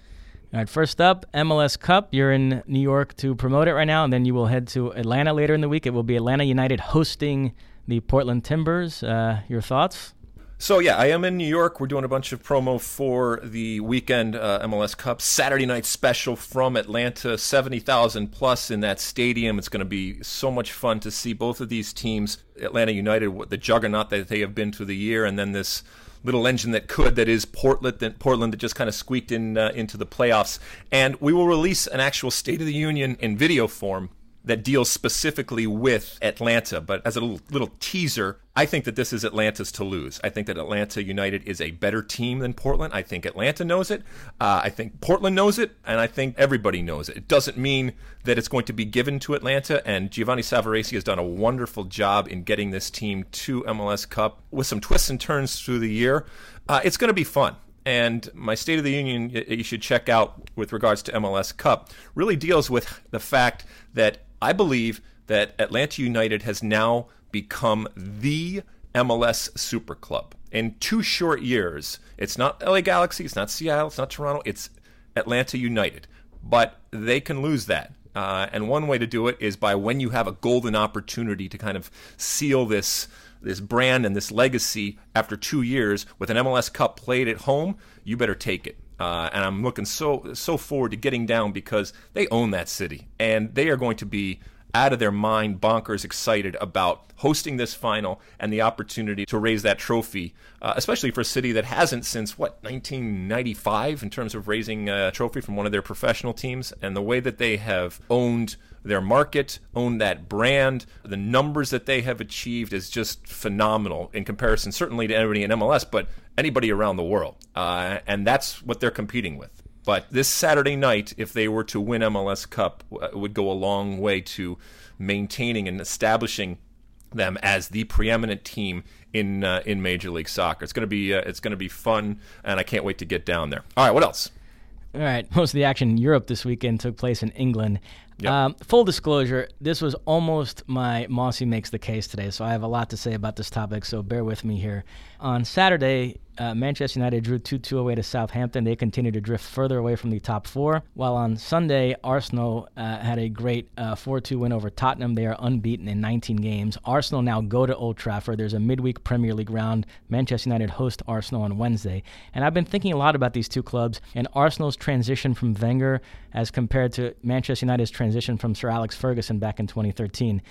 All right, first up, M L S Cup. You're in New York to promote it right now, and then you will head to Atlanta later in the week. It will be Atlanta United hosting the Portland Timbers. Uh, your thoughts? So, yeah, I am in New York. We're doing a bunch of promo for the weekend uh, M L S Cup. Saturday night special from Atlanta, seventy thousand plus in that stadium. It's going to be so much fun to see both of these teams, Atlanta United, the juggernaut that they have been through the year, and then this little engine that could, that is Portland, that Portland that just kind of squeaked in uh, into the playoffs. And we will release an actual State of the Union in video form that deals specifically with Atlanta. But as a little, little teaser, I think that this is Atlanta's to lose. I think that Atlanta United is a better team than Portland. I think Atlanta knows it. Uh, I think Portland knows it, and I think everybody knows it. It doesn't mean that it's going to be given to Atlanta, and Giovanni Savarese has done a wonderful job in getting this team to M L S Cup with some twists and turns through the year. Uh, it's going to be fun. And my State of the Union, you should check out with regards to M L S Cup, really deals with the fact that I believe that Atlanta United has now become the M L S super club. In two short years, it's not L A Galaxy, it's not Seattle, it's not Toronto, it's Atlanta United. But they can lose that. Uh, and one way to do it is by when you have a golden opportunity to kind of seal this this brand and this legacy after two years with an M L S Cup played at home, you better take it. Uh, and I'm looking so so forward to getting down because they own that city. And they are going to be out of their mind, bonkers, excited about hosting this final and the opportunity to raise that trophy, uh, especially for a city that hasn't since, what, nineteen ninety-five in terms of raising a trophy from one of their professional teams. And the way that they have owned their market, owned that brand, the numbers that they have achieved is just phenomenal in comparison certainly to anybody in M L S, but anybody around the world, uh, and that's what they're competing with. But this Saturday night, if they were to win M L S Cup, it would go a long way to maintaining and establishing them as the preeminent team in uh, in Major League Soccer. It's gonna be uh, it's gonna be fun, and I can't wait to get down there. All right, what else? All right, most of the action in Europe this weekend took place in England. Yep. Um, full disclosure, this was almost my Mossy Makes the Case today, so I have a lot to say about this topic, so bear with me here. On Saturday, uh, Manchester United drew two two away to Southampton. They continue to drift further away from the top four, while on Sunday, Arsenal uh, had a great uh, four two win over Tottenham. They are unbeaten in nineteen games. Arsenal now go to Old Trafford. There's a midweek Premier League round. Manchester United host Arsenal on Wednesday. And I've been thinking a lot about these two clubs and Arsenal's transition from Wenger as compared to Manchester United's transition from Sir Alex Ferguson back in twenty thirteen.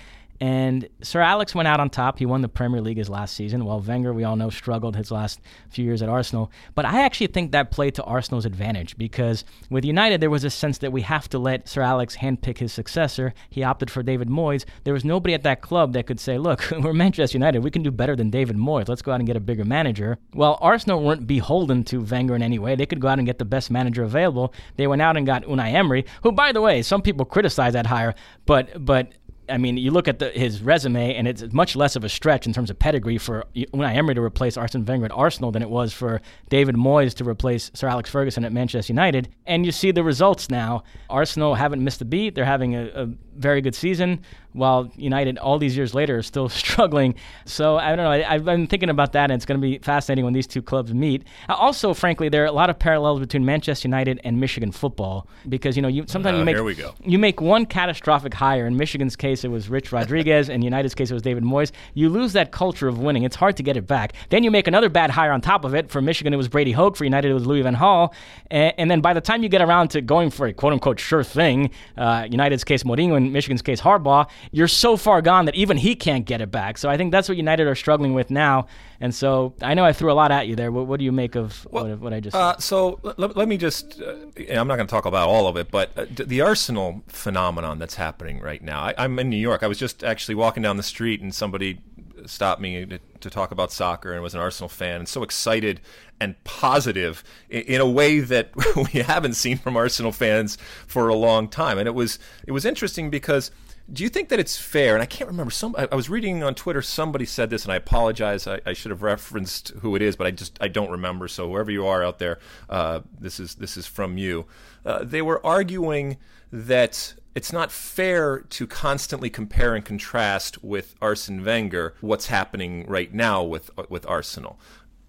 And Sir Alex went out on top. He won the Premier League his last season, while Wenger, we all know, struggled his last few years at Arsenal. But I actually think that played to Arsenal's advantage, because with United, there was a sense that we have to let Sir Alex handpick his successor. He opted for David Moyes. There was nobody at that club that could say, look, we're Manchester United. We can do better than David Moyes. Let's go out and get a bigger manager. While Arsenal weren't beholden to Wenger in any way, they could go out and get the best manager available. They went out and got Unai Emery, who, by the way, some people criticize that hire, but but... I mean, you look at the, his resume, and it's much less of a stretch in terms of pedigree for Unai Emery to replace Arsene Wenger at Arsenal than it was for David Moyes to replace Sir Alex Ferguson at Manchester United. And you see the results now. Arsenal haven't missed a beat. They're having a, a very good season, while United, all these years later, are still struggling. So, I don't know. I, I've been thinking about that, and it's going to be fascinating when these two clubs meet. Also, frankly, there are a lot of parallels between Manchester United and Michigan football, because, you know, you sometimes uh, you, make, here we go. you make one catastrophic hire. In Michigan's case, it was Rich Rodriguez, and United's case it was David Moyes. You lose that culture of winning. It's hard to get it back. Then you make another bad hire on top of it. For Michigan, it was Brady Hoke. For United, it was Louis van Gaal. And, and then by the time you get around to going for a quote-unquote sure thing, uh, United's case Mourinho and Michigan's case Harbaugh, you're so far gone that even he can't get it back. So I think that's what United are struggling with now. And so I know I threw a lot at you there. What, what do you make of well, what, what I just uh, said? So let, let me just uh, I'm not going to talk about all of it, but uh, the Arsenal phenomenon that's happening right now. I, I'm in New York. I was just actually walking down the street and somebody stopped me to, to talk about soccer and was an Arsenal fan and so excited and positive in, in a way that we haven't seen from Arsenal fans for a long time. And it was it was interesting because do you think that it's fair? And I can't remember. Some I, I was reading on Twitter, somebody said this, and I apologize. I, I should have referenced who it is, but I just I don't remember. So whoever you are out there, uh, this is this is from you. Uh, they were arguing that it's not fair to constantly compare and contrast with Arsene Wenger what's happening right now with with Arsenal.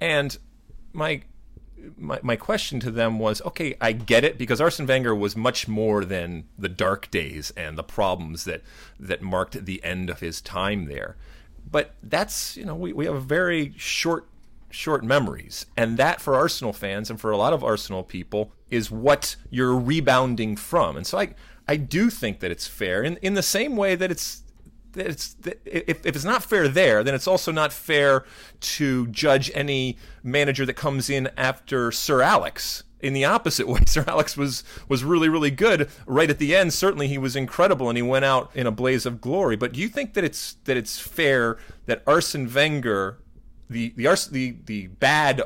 And my my my question to them was, okay, I get it, because Arsene Wenger was much more than the dark days and the problems that that marked the end of his time there. But that's, you know, we, we have very short short memories. And that for Arsenal fans and for a lot of Arsenal people is what you're rebounding from. And so I I do think that it's fair, in in the same way that it's that it's that if if it's not fair there, then it's also not fair to judge any manager that comes in after Sir Alex. In the opposite way, Sir Alex was was really really good right at the end. Certainly, he was incredible, and he went out in a blaze of glory. But do you think that it's that it's fair that Arsene Wenger, the the the the bad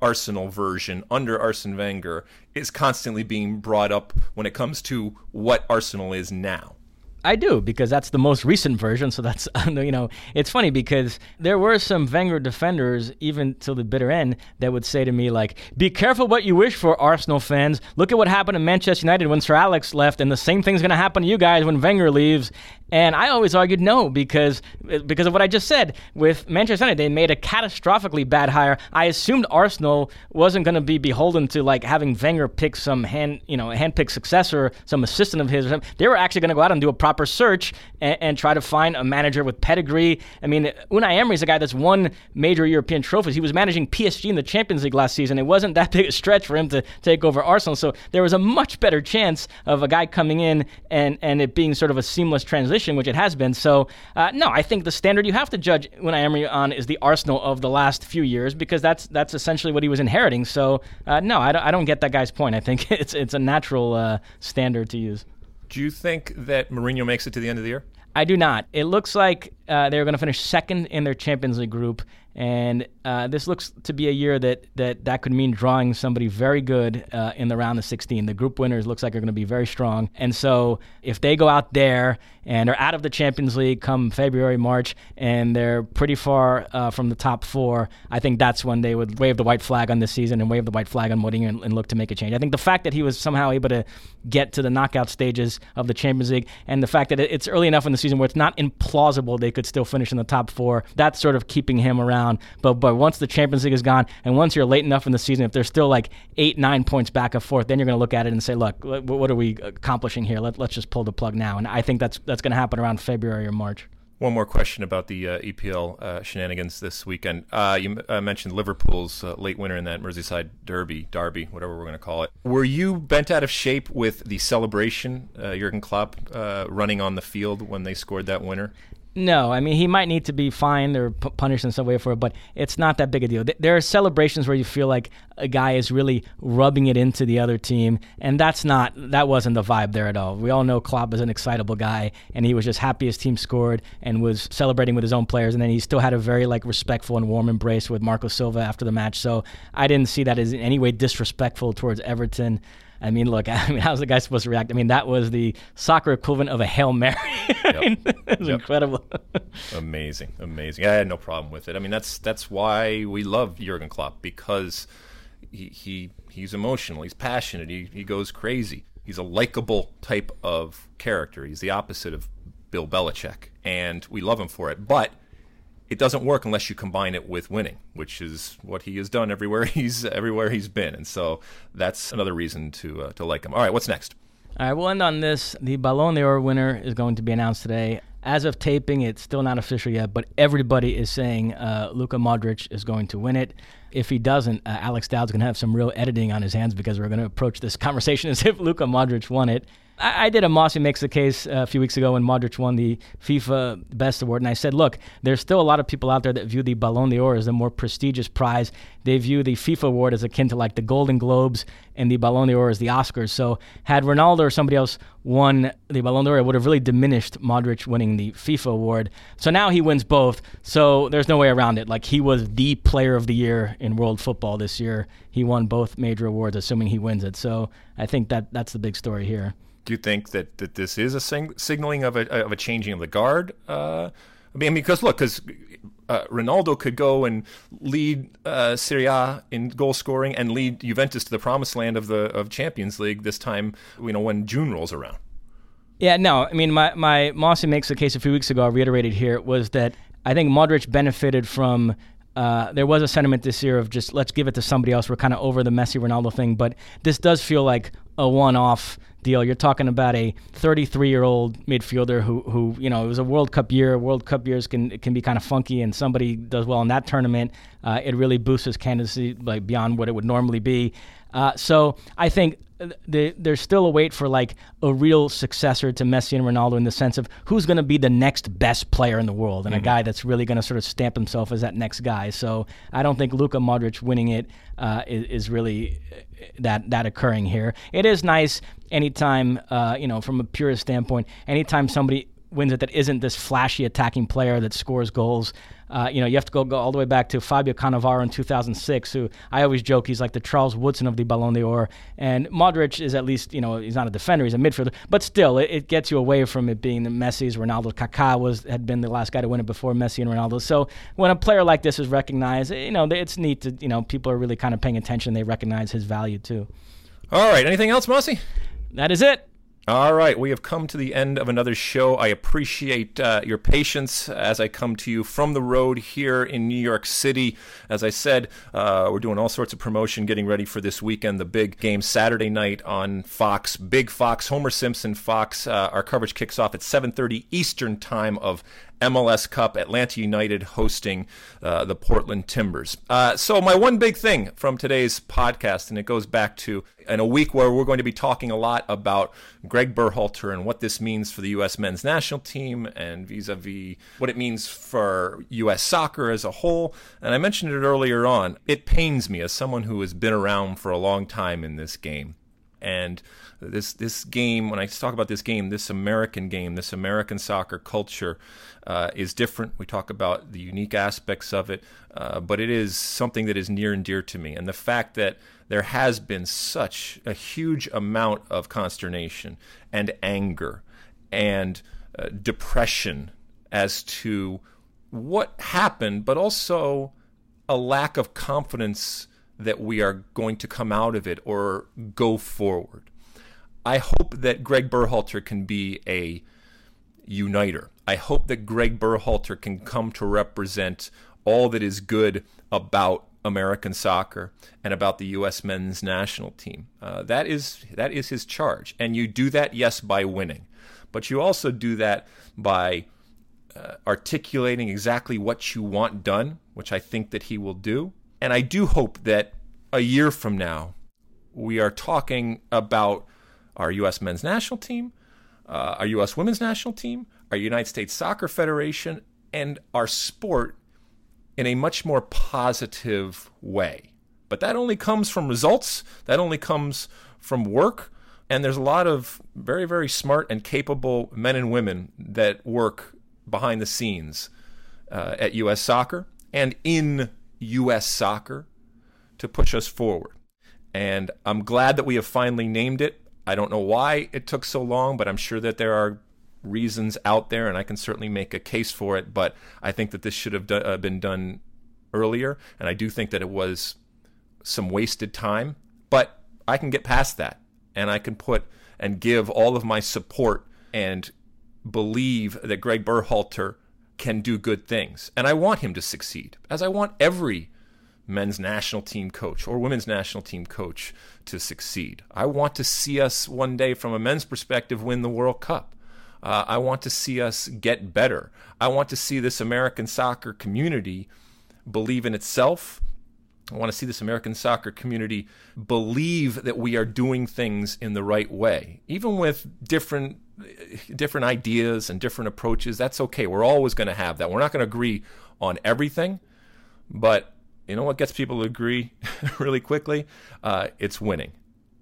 Arsenal version under Arsene Wenger, is constantly being brought up when it comes to what Arsenal is now? I do, because that's the most recent version. So that's, you know, it's funny because there were some Wenger defenders, even till the bitter end, that would say to me, like, be careful what you wish for, Arsenal fans. Look at what happened to Manchester United when Sir Alex left, and the same thing's going to happen to you guys when Wenger leaves. And I always argued no, because because of what I just said. With Manchester United, they made a catastrophically bad hire. I assumed Arsenal wasn't going to be beholden to, like, having Wenger pick some hand, you know, handpicked successor, some assistant of his. Or something. They were actually going to go out and do a proper search and, and try to find a manager with pedigree. I mean, Unai Emery's a guy that's won major European trophies. He was managing P S G in the Champions League last season. It wasn't that big a stretch for him to take over Arsenal. So there was a much better chance of a guy coming in and, and it being sort of a seamless transition, which it has been. So, uh, no, I think the standard you have to judge Unai Emery on is the Arsenal of the last few years, because that's that's essentially what he was inheriting. So, uh, no, I don't, I don't get that guy's point. I think it's it's a natural uh, standard to use. Do you think that Mourinho makes it to the end of the year? I do not. It looks like uh, they're going to finish second in their Champions League group, and uh, this looks to be a year that that, that could mean drawing somebody very good uh, in the round of sixteen. The group winners looks like are going to be very strong, and so if they go out there and are out of the Champions League come February, March, and they're pretty far uh, from the top four, I think that's when they would wave the white flag on this season and wave the white flag on Mourinho and, and look to make a change. I think the fact that he was somehow able to get to the knockout stages of the Champions League, and the fact that it's early enough in the season where it's not implausible they could still finish in the top four, that's sort of keeping him around. But but once the Champions League is gone, and once you're late enough in the season, if they're still like eight, nine points back and forth, then you're going to look at it and say, look, what are we accomplishing here? Let, let's just pull the plug now. And I think that's that's going to happen around February or March. One more question about the uh, E P L uh, shenanigans this weekend. Uh, you uh, mentioned Liverpool's uh, late winner in that Merseyside derby, derby, whatever we're going to call it. Were you bent out of shape with the celebration, uh, Jurgen Klopp uh, running on the field when they scored that winner? No, I mean, he might need to be fined or p- punished in some way for it, but it's not that big a deal. Th- there are celebrations where you feel like a guy is really rubbing it into the other team, and that's not, that wasn't the vibe there at all. We all know Klopp is an excitable guy, and he was just happy his team scored and was celebrating with his own players, and then he still had a very like respectful and warm embrace with Marco Silva after the match, so I didn't see that as in any way disrespectful towards Everton. I mean, look, I mean, how's the guy supposed to react? I mean, that was the soccer equivalent of a Hail Mary. I mean, yep. It was yep. incredible. Amazing, amazing. I had no problem with it. I mean, that's that's why we love Jurgen Klopp, because he, he he's emotional, he's passionate, he, he goes crazy. He's a likable type of character. He's the opposite of Bill Belichick, and we love him for it. But it doesn't work unless you combine it with winning, which is what he has done everywhere he's everywhere he's been. And so that's another reason to uh, to like him. All right, what's next? All right, we'll end on this. The Ballon d'Or winner is going to be announced today. As of taping, it's still not official yet, but everybody is saying uh, Luka Modric is going to win it. If he doesn't, uh, Alex Dowd's going to have some real editing on his hands, because we're going to approach this conversation as if Luka Modric won it. I did a Mossy Makes the Case a few weeks ago when Modric won the FIFA Best Award, and I said, look, there's still a lot of people out there that view the Ballon d'Or as the more prestigious prize. They view the FIFA award as akin to like the Golden Globes, and the Ballon d'Or as the Oscars. So had Ronaldo or somebody else won the Ballon d'Or, it would have really diminished Modric winning the FIFA award. So now he wins both, so there's no way around it. Like, he was the player of the year in world football this year. He won both major awards, assuming he wins it. So I think that that's the big story here. Do you think that, that this is a sing- signaling of a of a changing of the guard? Uh, I mean, because look, because uh, Ronaldo could go and lead uh, Serie A in goal scoring and lead Juventus to the promised land of the of Champions League this time, you know, when June rolls around. Yeah, no, I mean, my my Mossy Makes the Case a few weeks ago, I reiterated here, was that I think Modric benefited from. Uh, there was a sentiment this year of just, let's give it to somebody else. We're kind of over the Messi Ronaldo thing, but this does feel like a one-off deal. You're talking about a thirty-three-year-old midfielder who, who, you know, it was a World Cup year. World Cup years can can be kind of funky, and somebody does well in that tournament. Uh, it really boosts his candidacy like beyond what it would normally be. Uh, so I think the, there's still a wait for like a real successor to Messi and Ronaldo, in the sense of who's going to be the next best player in the world, and mm-hmm. a guy that's really going to sort of stamp himself as that next guy. So I don't think Luka Modric winning it uh, is, is really that that occurring here. It is nice anytime, uh, you know, from a purist standpoint, anytime somebody wins it that isn't this flashy attacking player that scores goals. Uh, you know, you have to go, go all the way back to Fabio Cannavaro in two thousand six, who I always joke he's like the Charles Woodson of the Ballon d'Or. And Modric is at least, you know, he's not a defender, he's a midfielder. But still, it, it gets you away from it being the Messi's, Ronaldo. Kaká was had been the last guy to win it before Messi and Ronaldo. So when a player like this is recognized, you know, it's neat to, you know, people are really kind of paying attention. They recognize his value too. All right. Anything else, Mossy? That is it. All right, we have come to the end of another show. I appreciate uh, your patience as I come to you from the road here in New York City. As I said, uh, we're doing all sorts of promotion, getting ready for this weekend, the big game Saturday night on Fox, Big Fox, Homer Simpson Fox. Uh, our coverage kicks off at seven thirty Eastern time of M L S Cup, Atlanta United hosting uh, the Portland Timbers. Uh, so my one big thing from today's podcast, and it goes back to in a week where we're going to be talking a lot about Gregg Berhalter and what this means for the U S men's national team and vis-a-vis what it means for U S soccer as a whole. And I mentioned it earlier on. It pains me as someone who has been around for a long time in this game. And this this game, when I talk about this game, this American game, this American soccer culture uh, is different. We talk about the unique aspects of it, uh, but it is something that is near and dear to me. And the fact that there has been such a huge amount of consternation and anger and uh, depression as to what happened, but also a lack of confidence that we are going to come out of it or go forward. I hope that Gregg Berhalter can be a uniter. I hope that Gregg Berhalter can come to represent all that is good about American soccer and about the U S men's national team. Uh, that is that is his charge. And you do that, yes, by winning. But you also do that by uh, articulating exactly what you want done, which I think that he will do. And I do hope that a year from now, we are talking about our U S men's national team, uh, our U S women's national team, our United States Soccer Federation, and our sport in a much more positive way. But that only comes from results. That only comes from work. And there's a lot of very, very smart and capable men and women that work behind the scenes uh, at U S Soccer and in U S Soccer to push us forward. And I'm glad that we have finally named it. I don't know why it took so long, but I'm sure that there are reasons out there, and I can certainly make a case for it. But I think that this should have do- uh, been done earlier, and I do think that it was some wasted time. But I can get past that, and I can put and give all of my support and believe that Gregg Berhalter can do good things. And I want him to succeed, as I want every men's national team coach or women's national team coach to succeed. I want to see us one day, from a men's perspective, win the World Cup. Uh, I want to see us get better. I want to see this American soccer community believe in itself. I want to see this American soccer community believe that we are doing things in the right way. Even with different different ideas and different approaches, that's okay. We're always going to have that. We're not going to agree on everything, but you know what gets people to agree really quickly? Uh, it's winning.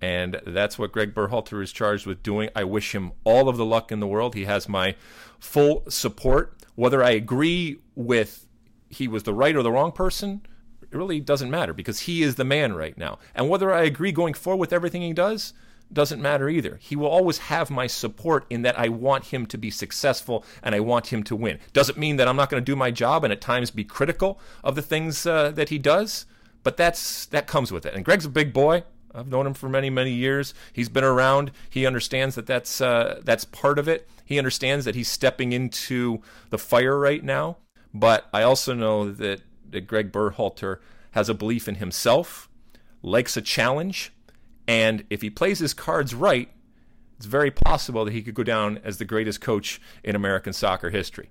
And that's what Gregg Berhalter is charged with doing. I wish him all of the luck in the world. He has my full support. Whether I agree with he was the right or the wrong person, it really doesn't matter, because he is the man right now. And whether I agree going forward with everything he does, doesn't matter either. He will always have my support in that I want him to be successful and I want him to win. Doesn't mean that I'm not going to do my job and at times be critical of the things uh, that he does, but that's that comes with it. And Gregg's a big boy. I've known him for many, many years. He's been around. He understands that that's, uh, that's part of it. He understands that he's stepping into the fire right now. But I also know that, that Gregg Berhalter has a belief in himself, likes a challenge, and if he plays his cards right, it's very possible that he could go down as the greatest coach in American soccer history.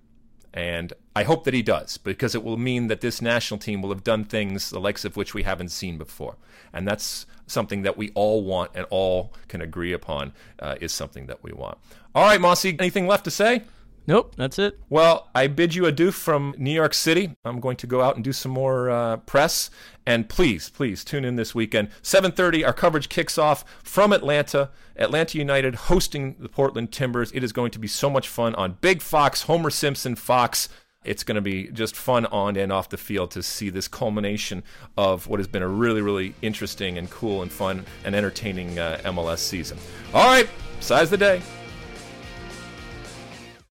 And I hope that he does, because it will mean that this national team will have done things the likes of which we haven't seen before. And that's something that we all want and all can agree upon uh, is something that we want. All right, Mossy, anything left to say? Nope, that's it. Well, I bid you adieu from New York City. I'm going to go out and do some more uh, press. And please, please tune in this weekend. seven thirty, our coverage kicks off from Atlanta. Atlanta United hosting the Portland Timbers. It is going to be so much fun on Big Fox, Homer Simpson Fox. It's going to be just fun on and off the field to see this culmination of what has been a really, really interesting and cool and fun and entertaining uh, M L S season. All right, size the day.